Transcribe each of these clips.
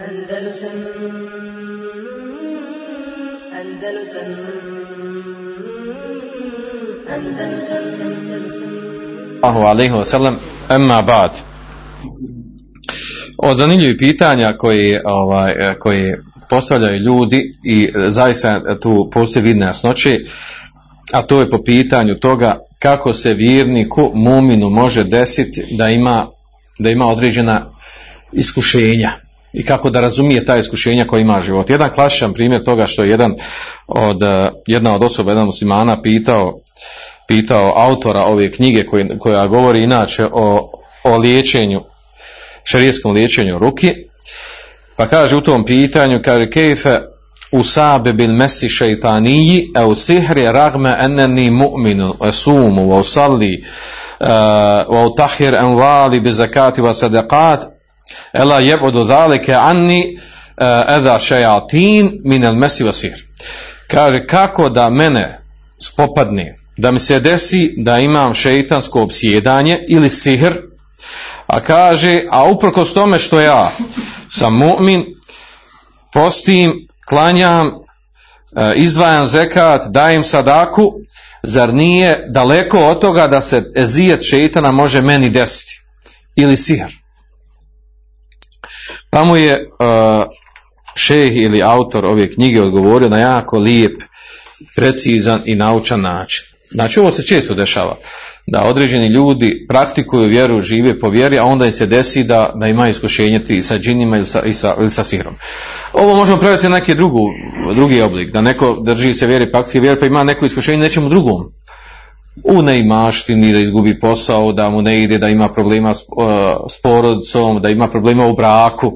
Andalusam. Amma ba'd. Od zanimljivih pitanja koje postavljaju ljudi i zaista tu postoji vidne jasnoće, a to je po pitanju toga kako se vjerniku, muminu može desiti da ima određena iskušenja i kako da razumije ta iskušenja koja ima život. Jedan klasičan primjer toga što je jedna od osoba, jedan muslimana pitao autora ove knjige koja govori inače o liječenju, šerijskom liječenju ruki, pa kaže u tom pitanju kejfe usabe bil mesi šeitaniji eu sihri ragme eneni mu'minu esumu wa usalli wa utahir envali bi zakati wa sadakat ela jebudu zalike anni eda šejatin min el mesi wa sihr. Kaže kako da mene spopadne, da mi se desi da imam šeitansko opsjedanje ili sihr, a kaže, a uprkos tome što ja sam mu'min, postim, klanjam, izdvajam zekat, dajem sadaku, zar nije daleko od toga da se ezijet šeitana može meni desiti ili sihr? Pa mu je šejh ili autor ove knjige odgovorio na jako lijep, precizan i naučan način. Znači ovo se često dešava, da određeni ljudi praktikuju vjeru, žive po vjeri, a onda im se desi da imaju iskušenje i sa džinima ili sa sihrom. Ovo možemo prevesti na neki drugi oblik, da neko drži se vjeri, praktikuje vjeru, pa ima neko iskušenje nečemu drugom. U neimaštini, da izgubi posao, da mu ne ide, da ima problema s porodicom, da ima problema u braku,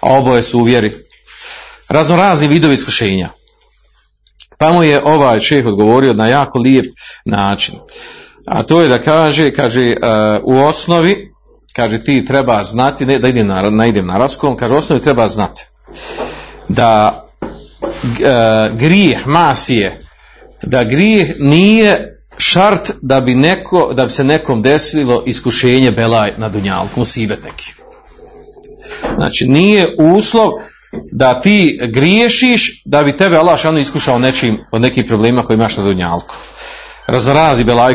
a oboje su u vjeri. Raznorazni vidovi iskušenja. Pa mu je ovaj šejh odgovorio na jako lijep način. A to je da kaže u osnovi, kaže ti treba znati, ne da idem na raskom, kaže u osnovi treba znati da grijeh, masije, da grijeh nije šart da bi se nekom desilo iskušenje belaj na dunjalku, musibet neki. Znači nije uslov da ti griješiš da bi tebe Allah šanu iskušao od nekih problema koji imaš na dunjalku. Raznorazni belaj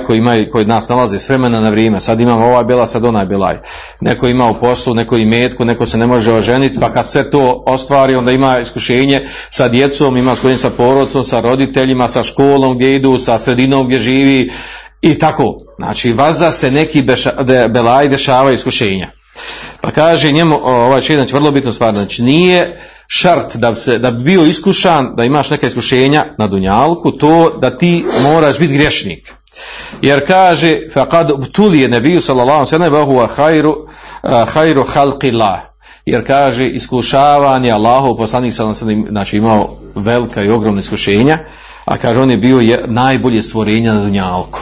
koji nas nalaze s vremena na vrijeme. Sad imamo ovaj belaj, sad onaj belaj. Neko ima u poslu, neko i metku, neko se ne može oženiti, pa kad sve to ostvari, onda ima iskušenje sa djecom, ima iskušenje sa porodicom, sa roditeljima, sa školom gdje idu, sa sredinom gdje živi i tako. Znači, vazda se neki belaj dešavaju iskušenja. Pa kaže njemu ovaj čovjek, znači vrlo bitna stvar, znači nije šart da bi bio iskušan, da imaš neka iskušenja na dunjalku, to da ti moraš biti grešnik. Jer kaže faqad ubtuli nabiju sallallahu alejhi ve huwa khairu khalqillah. Jer kaže iskušavanje Allahov poslanik sallallahu alejhi ve sellem, znači imao velika i ogromna iskušenja, a kaže on je bio najbolje stvorenje na dunjalku.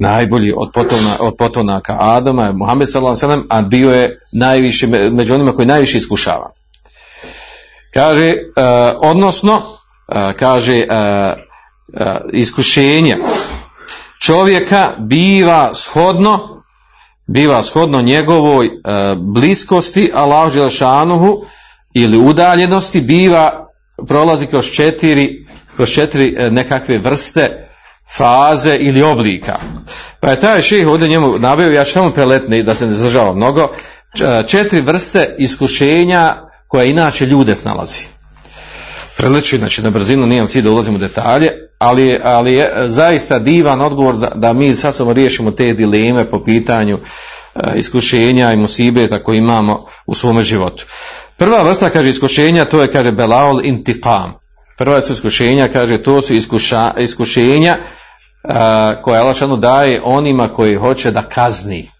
Najbolji od potomaka Adama je Muhammed sallallahu alejhi ve sellem, a bio je najviše među onima koji najviše iskušava. Kaže, iskušenje čovjeka biva shodno njegovoj bliskosti Allahu dželle šanuhu ili udaljenosti, prolazi kroz četiri nekakve vrste, faze ili oblika. Pa je taj šejh ovdje njemu naveo, ja ću samo preletni da se ne zadržavam mnogo, 4 vrste iskušenja koja inače ljude snalazi. Preleću znači na brzinu, nijem cilj da ulazim u detalje, ali je zaista divan odgovor da mi sad samo riješimo te dileme po pitanju iskušenja i musibeta koje imamo u svome životu. Prva vrsta, kaže, iskušenja, to je, kaže, belaul intiqam. Prva su iskušenja, kaže, to su iskušenja koje Allah šanu daje onima koji hoće da kazni.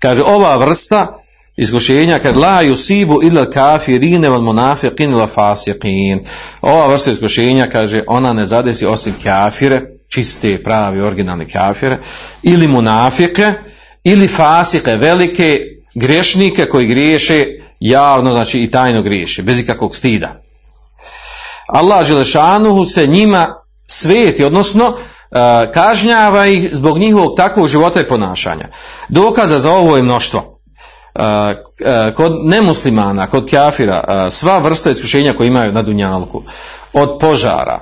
Kaže, ova vrsta iskušenja, kad la yusibu illa kafirine wal munafiqin la fasiqin. Ova vrsta iskušenja, kaže, ona ne zadesi osim kafire, čiste, pravi, originalne kafire, ili munafike, ili fasike, velike grešnike koji griješe javno, znači i tajno griješe, bez ikakvog stida. Allah dželle šanuhu se njima sveti, odnosno kažnjava ih zbog njihovog takvog života i ponašanja. Dokaza za ovo je mnoštvo. kod nemuslimana, kod kafira, sva vrsta iskušenja koje imaju na dunjalku, od požara,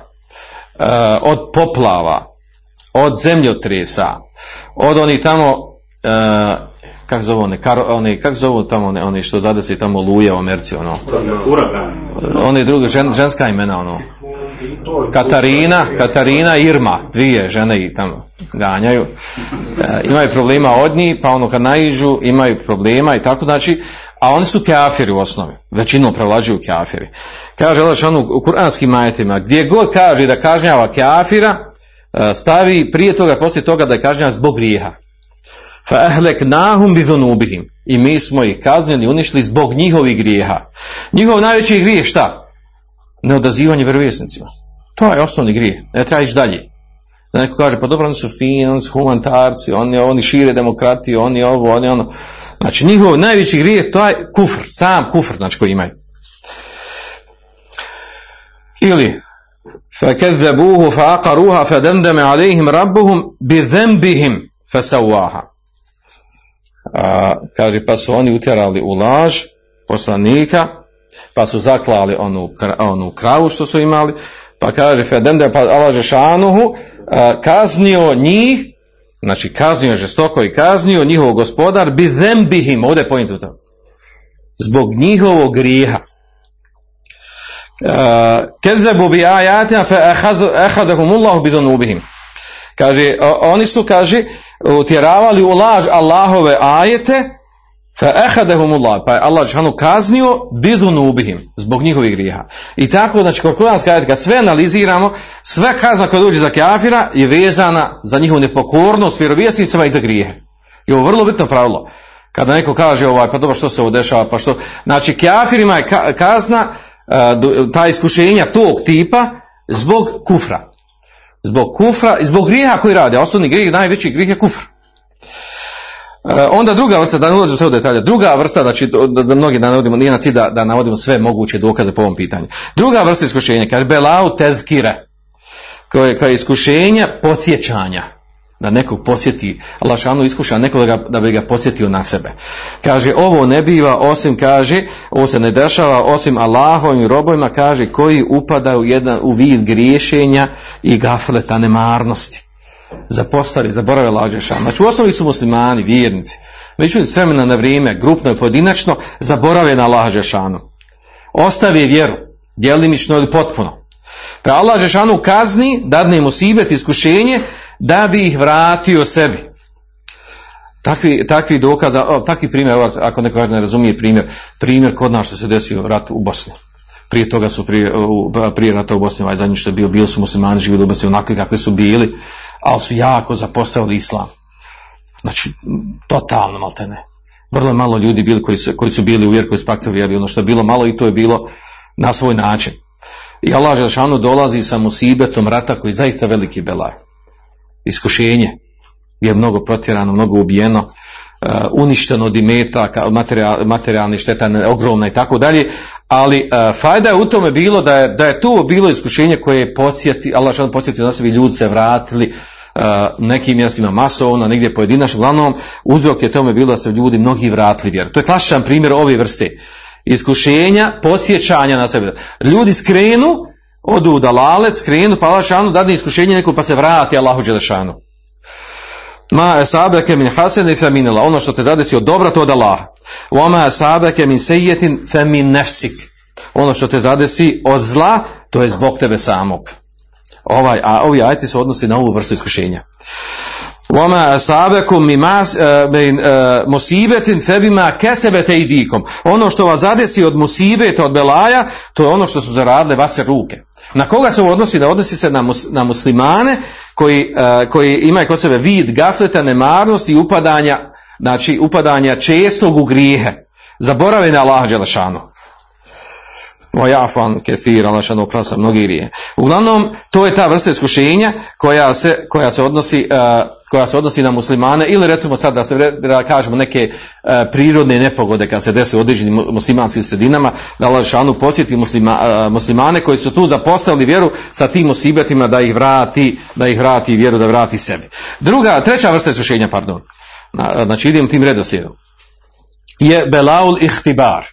od poplava, od zemljotresa, od onih tamo kako zovu tamo oni što zadesi tamo luje u Americi, ono uragan, oni drugi ženska imena, ono Katarina, Irma, dvije žene i tamo ganjaju, imaju problema od njih, pa ono kad naiđu imaju problema i tako, znači, a oni su kafiri u osnovi, većinom prevlađuju kafiri. Kaže Allah dželle šanuhu u kuranskim ajetima, gdje god kaže da kažnjava kafira, stavi prije toga, poslije toga da je kažnjava zbog grijeha. فَأَهْلَكْنَاهُمْ بِذُنُوبِهِمْ, i mi smo ih kaznili, uništili zbog njihovih grijeha. Njihov najveći grijeh šta? Neodazivanje vjerovjesnicima. To je osnovni grijeh, ne treba ići dalje. Da neko kaže, pa dobro, oni su fini, oni su humanitarci, oni šire demokratiju, oni ovo, oni ono. Znači, njihov najveći grijeh, to je kufr, sam kufr, znači, koji imaju. Ili فَكَذَّبُوهُ فَعَقَرُوهَا فَدَمْدَمَ عَلَيْهِمْ رَبُّهُمْ بِذَنْبِهِمْ فَسَوَّاهَا. Kaže, pa su oni utjerali u laž poslanika, pa su zaklali onu kravu što su imali, pa kaže Fedemde, pa Allah Žešanuhu kaznio njih, znači kaznio žestoko i kaznio njihov gospodar bi zembihim, ovdje je point u tom, zbog njihovog grijeha. Kezebu bi ajatina fe ehadahumullahu bidonubihim. Kaže, oni su, kaže, utjeravali u laž Allahove ajete, fa ehadehumullah, pa je Allah džanu kaznio bidunubihim, zbog njihovih grijeha. I tako, znači, kod kuranska ajeta, kad sve analiziramo, sve kazna koja dođe za kafira je vezana za njihovu nepokornost vjerovjesnicima i za grijehe. I ovo je vrlo bitno pravilo. Kada neko kaže, pa dobro, što se ovo dešava, pa što... Znači, kafirima je kazna, ta iskušenja tog tipa, zbog kufra. Zbog kufra i zbog grijeha koji rade. Osnovni grijeh, najveći grijeh je kufr. Onda druga vrsta, da ne ulazim sve u detalje, druga vrsta, znači da mnogi da navodimo, nije na cilj da navodimo sve moguće dokaze po ovom pitanju. Druga vrsta iskušenja, kaže belau tezkire, koja je iskušenja podsjećanja. Da nekog posjeti, Allah šanu iskuša nekoga da bi ga posjetio na sebe. Kaže, ovo ne biva osim, kaže, ovo se ne dešava osim Allahovim robovima, kaže, koji upadaju u vid griješenja i gafleta, nemarnosti. Zapostali, zaborave Allah Žešanu. Znači, u osnovi su muslimani, vjernici. Međutim, s vremena na vrijeme, grupno i pojedinačno, zaborave na Allah Žešanu. Ostavi vjeru, djelimično ili potpuno. Pa Allah Žešanu kazni, dadne im usibet, iskušenje, da bi ih vratio sebi. Takvi dokaza, takvi primjer, ako neko ne razumije primjer kod nas što se desio rat u Bosni. Prije toga su prije rata u Bosni, ovaj zadnji što je bili su muslimani, živjeli u Bosni onakvi kakvi su bili, ali su jako zapostavili islam. Znači, totalno maltene. Vrlo malo ljudi bili koji su bili u vjeri, koji su praktično vjeri, ono što je bilo malo i to je bilo na svoj način. I Allah Želešanu dolazi sa musibetom rata koji je zaista veliki belaj. Iskušenje, gdje je mnogo protjerano, mnogo ubijeno, uništeno od imetaka, materijalni šteta ogromna i tako dalje, ali fajda je u tome bilo da je to bilo iskušenje koje je Allah Želešanu podsjetio na sebi, ljudi se vratili, nekim mjestima masovno, negdje pojedinačno, uglavnom uzrok je tome bilo da se ljudi mnogi vratili vjeru. To je klasičan primjer ove vrste iskušenja, podsjećanja na sebe. Ljudi skrenu, odu u dalalet, skrenu, pa Allah šanu dadne iskušenje neku, pa se vrati Allahu Đelešanu. Ma esabeke min hasene feminela, ono što te zadesi od dobra, to od Allaha. Wa ma esabeke min sejetin femin nefsik, ono što te zadesi od zla, to je zbog tebe samog. Ovi ajeti se odnosi na ovu vrstu iskušenja. Vama asabekum musibetin febima kesebete i dikom. Ono što vas zadesi od musibeta, od belaja, to je ono što su zaradile vaše ruke. Na koga se ovo odnosi? Da odnosi se na muslimane koji imaju kod sebe vid gafleta, nemarnosti i upadanja čestog u grijehe. Zaborave na Allaha Đelešanu. Uglavnom, to je ta vrsta iskušenja koja se odnosi na muslimane, ili recimo sad da kažemo neke prirodne nepogode kad se dese u određenim muslimanskim sredinama, da Allah šanu posjeti muslimane koji su tu zapostavili vjeru sa tim musibetima da ih vrati vjeru, da vrati sebi. Treća vrsta iskušenja, znači idem tim redoslijedom. je belaul ihtibar.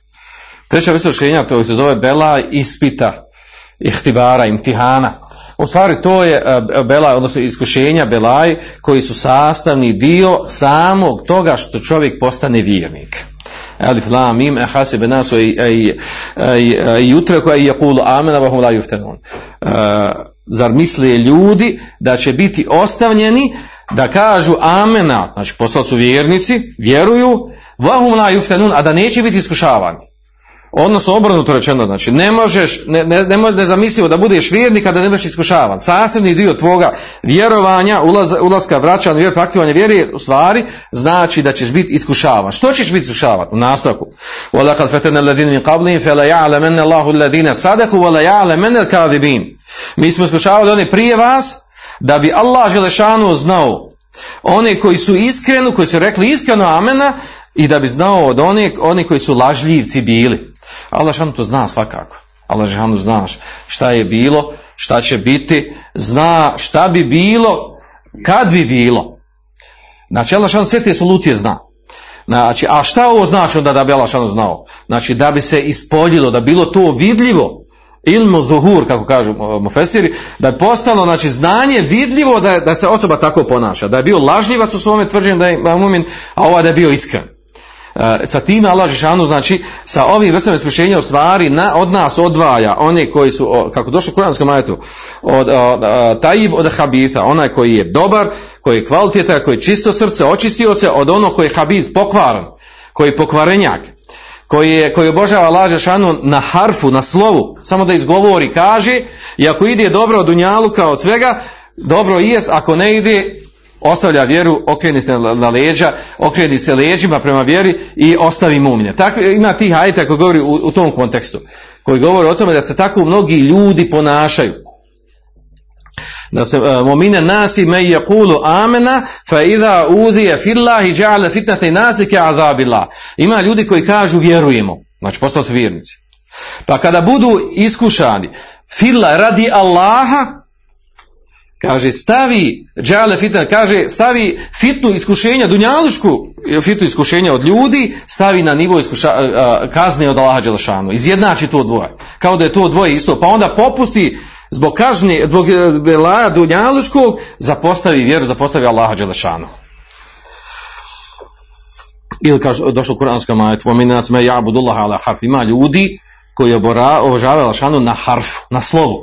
Treća vrsta iskušenja, to se zove bela ispita, ihtibara, imtihana. U stvari to je belaj, odnosno iskušenja, belaj, koji su sastavni dio samog toga što čovjek postane vjernik. Alif lam mim hasibe nas jutre koja je kulu amena wa hum la yuftanun. Zar misle ljudi da će biti ostavljeni da kažu amena, znači postali su vjernici, vjeruju, wa hum la yuftanun, a da neće biti iskušavani. Odnosno obrnuto rečeno, znači ne možeš zamisliti da budeš vjernik kada ne budeš iskušavan. Sastavni dio tvoga vjerovanja, ulaska, vraćanja, praktikovanja vjere u stvari znači da ćeš biti iskušavan. Što ćeš biti iskušavan? U nastavku. وَلَقَدْ فَتَنَا الَّذِينَ مِنْ قَبْلِهِمْ فَلَيَعْلَمَنَّ اللَّهُ الَّذِينَ صَدَقُوا وَلَيَعْلَمَنَّ الْكَاذِبِينَ. Mi smo iskušavali one prije vas da bi Allah dželešanu znao one koji su iskreni, koji su rekli iskreno amena, i da bi znao od onih koji su lažljivci bili. Allah šanu to zna svakako. Allah šanu zna šta je bilo, šta će biti, zna šta bi bilo, kad bi bilo. Znači Allah šanu sve te solucije zna. Znači, a šta ovo znači onda da bi Allah šanu znao? Znači da bi se ispoljilo, da bilo to vidljivo, ilmu zuhur, kako kažu mufesiri, da je postalo, znači, znanje vidljivo da se osoba tako ponaša, da je bio lažljivac u svome tvrđenju da je mu'min, a ovaj da je bio iskren. Sa time Allah dželešanu, znači sa ovim vrstama iskušenja u stvari od nas odvaja one koji su, kako došlo u kuranskom ajetu, tajib od habitha, onaj koji je dobar, koji je kvalitetan, koji je čisto srce, očistio se od onog koji je habit, pokvaran, koji je pokvarenjak, koji obožava Allah dželešanu na harfu, na slovu, samo da izgovori, kaže, i ako ide dobro od dunjaluka, od svega, dobro i jest, ako ne ide, ostavlja vjeru, okreni se na leđa, okreni se leđima prema vjeri i ostavi mumine. Tako, ima tih ajeta koji govori u tom kontekstu, koji govori o tome da se tako mnogi ljudi ponašaju. Da se momine nasi me yakulu amena fa idha udhiya fillahi ja'ala fitnatan nasi ka'azabillah. Ima ljudi koji kažu vjerujemo, znači postali su vjernici. Pa kada budu iskušani fillah radi Allaha, kaže stavi džale fitna, kaže stavi fitnu iskušenja, dunjalučku fitnu iskušenja od ljudi, stavi na nivo kazne od Allaha dželešanu, izjednači to dvoje, kao da je to dvoje isto, pa onda popusti zbog kazne, zbog belaja dunjalučkog, zapostavi vjeru, zapostavi Allaha dželešanu. Ili kaže došlo u kuranskom ajetu, وَمِنَاسْ مَا يَعْبُدُ اللَّهَ عَلَى حَرْفٍ. Ima ljudi koji obožavaju Allaha na harfu, na slovu.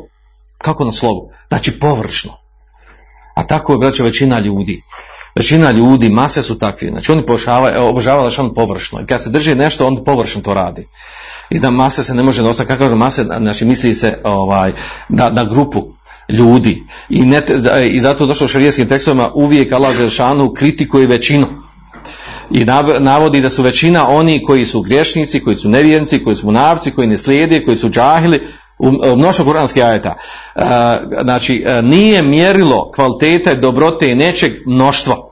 Kako na slovu? Znači površno. A tako je, braćo, većina ljudi. Većina ljudi, mase su takvi. Znači oni obožavaju Allaha površno. I kad se drži nešto, on površno to radi. I da mase se ne može dosta, kako kažu mase, znači misli se na grupu ljudi. I zato došlo u šerijskim tekstovima uvijek Allah dželešanu kritikuje većinu. I navodi da su većina oni koji su griješnici, koji su nevjernici, koji su munafci, koji ne slijede, koji su džahili, u mnoštvo kuranskih ajeta. Znači, nije mjerilo kvalitete, dobrote i nečeg mnoštvo.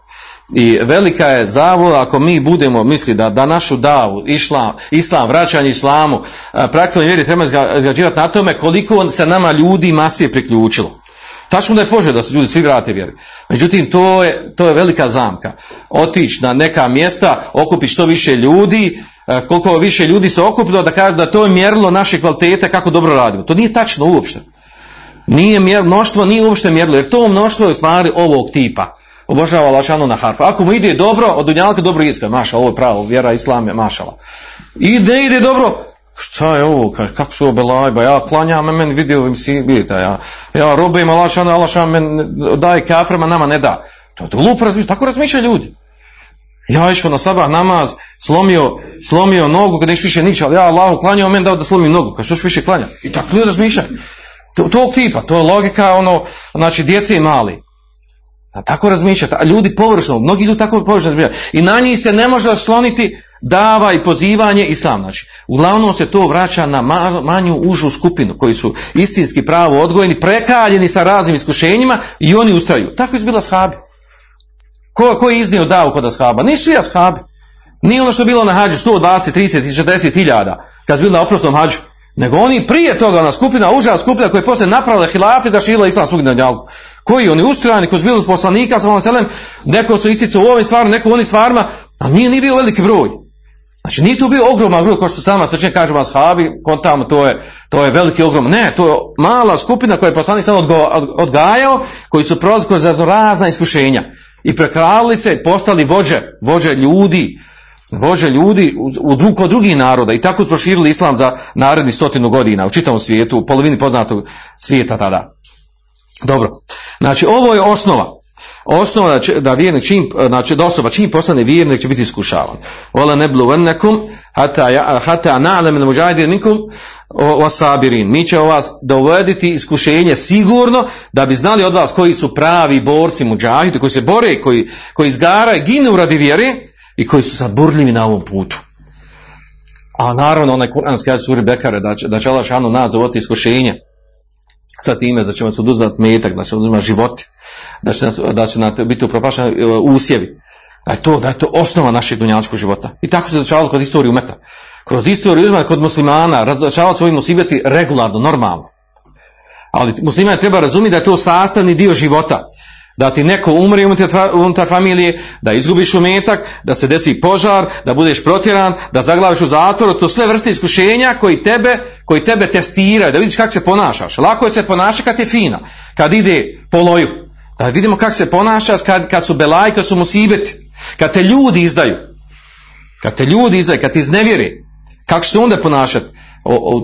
I velika je zavola ako mi budemo mislili da našu davu, islam, vraćanje islamu, praktično vjeri treba izgrađivati na tome koliko se nama ljudi masije priključilo. Tačno da je poželj da se ljudi svi vrate vjeri. Međutim, to je velika zamka. Otići na neka mjesta, okupiti što više ljudi, koliko više ljudi se okupilo, da kaže da to je mjerilo naše kvalitete kako dobro radimo. To nije tačno uopšte. Mnoštvo nije uopšte mjerilo, jer to mnoštvo je stvari ovog tipa. Obožava Allaha na harfu. Ako mu ide dobro, od dunjaluka dobro iska, maša, ovo je pravo, vjera islam je mašala. I ne ide dobro, šta je ovo, kako su obelajba, ja klanjam, meni vidio im si vidite, ja robim Allaha meni daje kaframa, nama ne da. To je glupo razmišljati, tako razmišljaju ljudi. Ja išao na sabah namaz, slomio nogu, kada neš više niče, ali ja Allahu klanjao, meni dao da slomim nogu, kada što ću više klanja. I tako ljudi razmišljaju. Tog tipa, to je logika, znači djece i mali. A tako razmišljati, a ljudi površno, mnogi ljudi tako površno razmišljaju. I na njih se ne može osloniti dava i pozivanje islam. Znači, uglavnom se to vraća na manju užu skupinu, koji su istinski pravo odgojeni, prekaljeni sa raznim iskušenjima i oni ustraju. Tako je bila sahabi. Ko je iznio davu kod ashaba? Nisu i ashabi. Nije ono što je bilo na hađu 120, 30, 40 hiljada kad su bili na oprosnom hađu. Nego oni prije toga, ona skupina, uža skupina koja je poslije napravila hilafet da širila islam svugdje na dunjaluku. Koji oni ustrajani, koji su bili poslanika, neko su isticao u ovim stvarima, neko u onim stvarima, a nije bilo veliki broj. Znači nije to bio ogroman grup, kao što sama srčan kažemo ashabi, kontamo to je veliki ogrom. Ne, to je mala skupina koja je poslanik sam odgajao, koji su prolazili za razna iskušenja. I prekrali se, postali vođe ljudi kod drugih naroda i tako proširili islam za narednih 100 godina u čitavom svijetu, u polovini poznatog svijeta tada. Dobro, znači ovo je osnova da vjernik čim, znači da osoba čim postane vjernik će biti iskušavan. Wala nabluwannakum hatta na'lam al-mujahidin minkum was-sabirin. Mi ćemo vas dovoditi iskušenje sigurno da bi znali od vas koji su pravi borci mujahidi, koji se bore, koji izgaraju, ginu radi vjere i koji su saburljivi na ovom putu. A naravno onaj kuranski ajet sure Bekare da će Allah šanu nas dovoditi iskušenje sa time da će nas oduzeti metak, da će oduzimati životi, da će nas biti upropašteni usjevi. Da je to osnova našeg dunjačkog života. I tako se dešavalo kod istorije umeta. Kroz istoriju umeta kod muslimana dešavalo se ovim musibeti regularno, normalno. Ali muslimana treba razumjeti da je to sastavni dio života. Da ti neko umre unutar familije, da izgubiš umetak, da se desi požar, da budeš protjeran, da zaglaviš u zatvoru, to sve vrste iskušenja koji tebe testiraju, da vidiš kako se ponašaš. Lako je se ponašati kad je fina, kad ide po loju. Da vidimo kako se ponašaš kad su belaji, kad su musibeti, kad te ljudi izdaju, kad ti iznevjeri, kako se onda ponašati.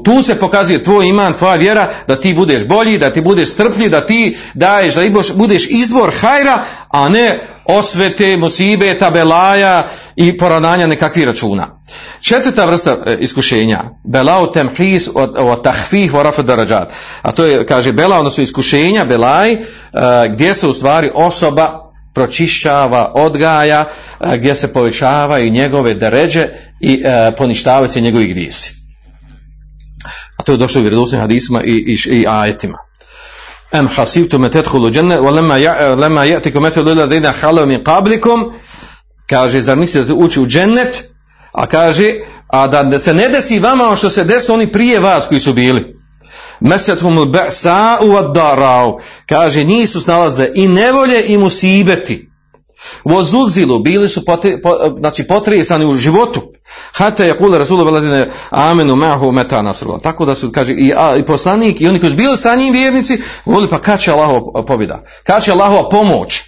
Tu se pokazuje tvoj iman, tvoja vjera, da ti budeš bolji, da ti budeš strpljiv, da ti daješ, da budeš izvor hajra, a ne osvete, musibeta, belaja i poravnanja nekakvih računa. 4. vrsta iskušenja, belao temhis o tahfih o rafa darajat, a to je, kaže, bela, odnosno iskušenja, belaj, gdje se u stvari osoba pročišćava, odgaja, gdje se povećavaju njegove deređe i poništavaju se njegovi grijesi. A to je došlo u vjerodostojnim hadisima i ajetima. Em hasibtum tadkhulu janna wa lamma ya'tikum mathalu alladhina khalu min qablikum, kaže, zar mislite ući u džennet, a kaže, a da se ne desi vama ono što se desilo oni prije vas koji su bili. Masatuhumul ba'sa wa ad-darau, kaže, nisu snalaze i nevolje i musibeti. Vozulzilu, bili su potresani u životu. Hatta yaqul rasulullah alladine amenu ma'hu meta nasrullah. Tako da su, kaže, i poslanik i oni koji su bili sa njim vjernici, govorili, pa kad će Allahova pobjeda? Kad će Allahova pomoć?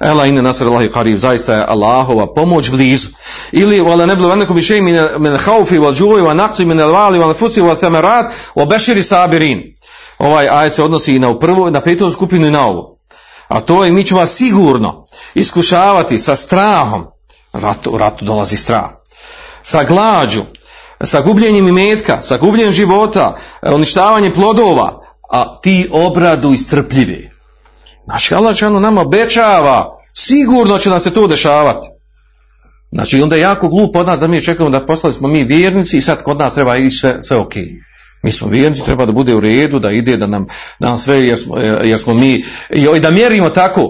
Ela inna nasrullahi qarib, zaista je Allahova pomoć blizu. Ili wala nabluwannakum bi shay'in min khawfi wal ju'i wa naqsin min al-mali wal anfusi wa thamarat wa bashiri sabirin. Ovaj ajet se odnosi i na prvu, na petu skupinu i na ovu. A to je, mi ćemo vas sigurno iskušavati sa strahom, u ratu dolazi strah, sa glađu, sa gubljenjem imetka, sa gubljenjem života, uništavanjem plodova, a ti obradu i strpljivi. Znači, Allah će nama obećava, sigurno će nam se to dešavati. Znači, onda je jako glupo od nas da mi čekamo da poslali smo mi vjernici i sad kod nas treba ići sve ok. Mi smo vjernici, treba da bude u redu, da ide, da nam sve, jer smo mi, i da mjerimo tako.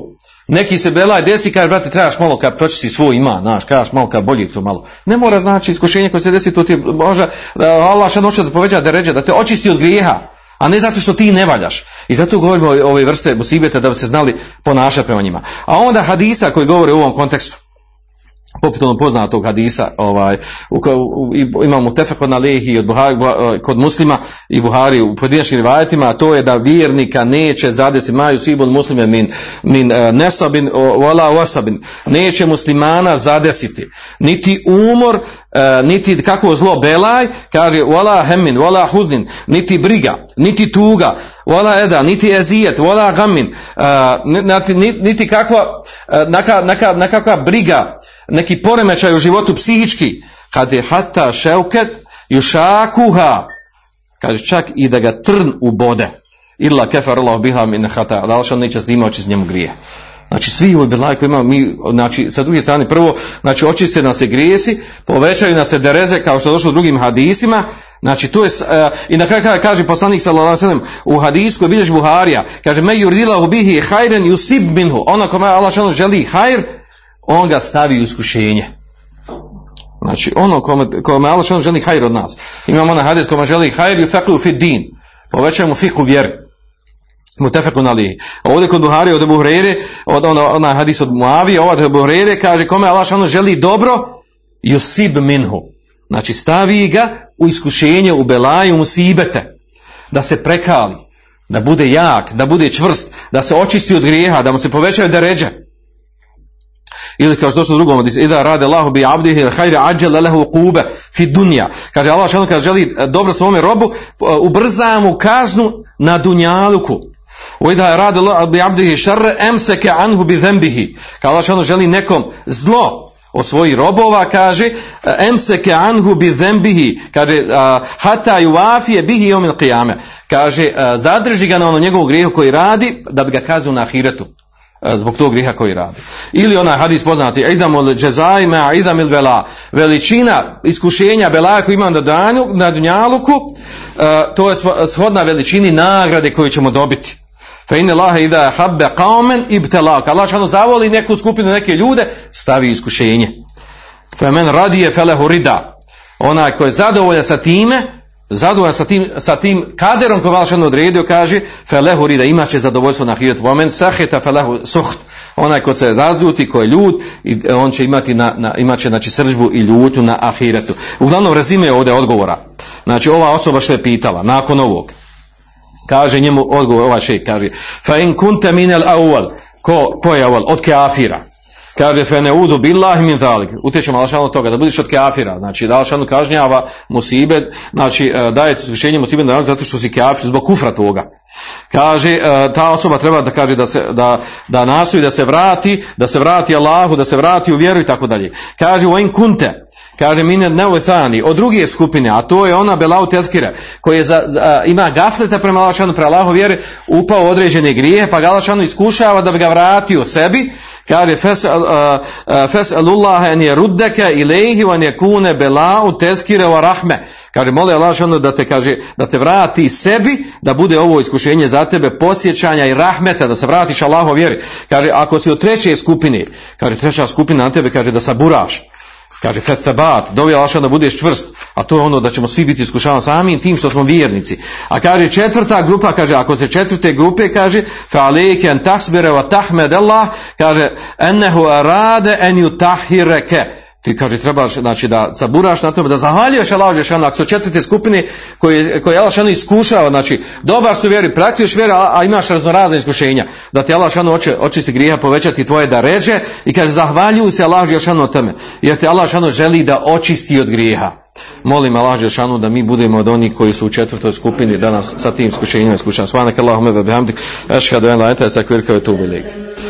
Neki se belaj desi, kaže, brate, trebaš malo kad pročiti svoj iman, znaš, kažeš malo kad bolje to malo. Ne mora, znači, iskušenje koje se desi, to ti može, Allah što hoće da poveća deređe, da te očisti od grijeha, a ne zato što ti ne valjaš. I zato govorimo o ove vrste musibeta da bi se znali ponašati prema njima. A onda hadisa koji govore u ovom kontekstu, poput onog poznatog hadisa, imamo tefekon alehi od Buhari, kod muslima i Buhari u pojedinačnim rivajetima, a to je da vjernika neće zadesi maju sibon muslime min nesabin wala wasabin, neće muslimana zadesiti niti umor, niti kakvo zlo belaj, kaže wala hemin wala huznin, niti briga, niti tuga, wala eda, niti ezijet, wala gamin, niti kakva briga, neki poremećaj u životu psihički, kad je hata ševket jušakuha, kaže, čak i da ga trn ubode, illa kefar Allah biha min hata, da li što neće s njima očistiti njemu grije. Znači, svi ovi belaj koji imamo mi, znači, sa druge strane, prvo, znači, očiste nas se grijesi, povećaju nas se dereze, kao što je došlo u drugim hadisima, znači, to je, i na kraju kaže poslanik sallallahu alejhi ve sellem, u hadisu koji bilježi Buharija, kaže, me yurdilahu bihi hajren yusib minhu, ono kome Allah što želi hajr, on ga stavi u iskušenje. Znači, ono kome Allah što želi hajr od nas. Imamo onaj hadis kome želi hajr, yufaqih fi din, povećajemo fiku vjeru. Mutafekun alihi. Ovdje kod Buhari od Ebu Hureyre, ona hadis od Muavije, ova od Ebu Hureyre, kaže, kome Allah šanu želi dobro, yusib minhu. Znači stavi ga u iskušenje, u belaju, musibete, da se prekali, da bude jak, da bude čvrst, da se očisti od grijeha, da mu se povećaju deređe. Ili kao što došlo u drugom, ida rade Allahu bi abdihi khayra ajjala lahu uqube fi dunja. Kaže Allah što kaže želi dobro svome robu, ubrza mu kaznu na dunjaluku. Ida rade Allahu bi abdihi sharra amsaka anhu bi dhanbihi. Kaže Allah što želi nekom zlo od svojih robova, kaže emseke anhu bi zembihi, kaže hata juafije bihi yawm al-qiyamah, kaže zadrži ga na onom njegovom grijehu koji radi, da bi ga kaznio na ahiretu zbog tog grijeha koji radi. Ili onaj hadis poznati, idamul jazai ma idamil bela, veličina iskušenja bela koju imam na dunjaluku, to je shodna veličini nagrade koju ćemo dobiti. Fa inna Allaha idha habba qauman ibtala. Allah što zavoli neku skupinu, neke ljude, stavi iskušenje. Fa men radiya falahu rida. Onaj koji je zadovoljan sa time, sa tim kaderom koji Allah što odredio, kaže falahu rida, imaće zadovoljstvo na ahiret. Wa men sahita falahu suht. Onaj koji se razljuti, koji je ljut, on će imati imaće srdžbu i ljutnju na ahiretu. Uglavnom rezime ovdje odgovora. Znači ova osoba što je pitala nakon ovog, kaže njemu odgovor ovaj šejh, kaže fa in kunta min al-awwal, ko je awwal od kafira, kaže fa na'udu billahi min zalik, utječemo Allahšanu od toga da budeš od kafira, znači da Allahšanu kažnjava musibet, znači daje iskušenje musibet zato što si kafir zbog kufra tvoga. Kaže ta osoba treba da kaže da nastoji da se vrati Allahu, da se vrati u vjeru i tako dalje. Kaže wa in kunta, kaže mine neuthani, od druge skupine, a to je ona belau teskira, koji je ima gafleta prema Allahšanu, prema Allahov vjeri, upao u određene grijehe, pa ga Allahšanu iskušava da bi ga vratio sebi, kaže fes'alullaha en je ruddeke ilaihi van je kune belau teskire wa rahme, kaže moli Allahšanu da te vrati sebi, da bude ovo iskušenje za tebe posjećanja i rahmeta, da se vratiš Allahov vjeri. Kaže ako si od treće skupine, kaže treća skupina na tebe, kaže da saburaš, kaže festabat, dovi Allahšanu da budeš čvrst, a to je ono da ćemo svi biti iskušavani samim tim što smo vjernici. A kaže četvrta grupa, kaže ako se četvrte grupe, kaže fa alejke en tasbire wa tahmedallah, kaže ennehu arade en yutahhireke, ti kaže trebaš znači da saburaš na tome, da zahvaljuješ Allahu dželešanu. Ako su četvrte skupine koje Allah dželešanu iskušava, znači dobar su vjeri, praktikuješ vjeru, a imaš raznorazna iskušenja, da ti Allah dželešanu očisti grijeha, povećati tvoje deređe, i kaže zahvaljuj se Allahu dželešanu na tome, jer te Allah dželešanu želi da očisti od grijeha. Molim Allah dželešanu da mi budemo od onih koji su u četvrtoj skupini danas sa tim iskušenjima iskušani. Subhanakallahumma wa bihamdik, ashhadu an la ilaha illa anta, astaghfiruka wa atubu ilaik.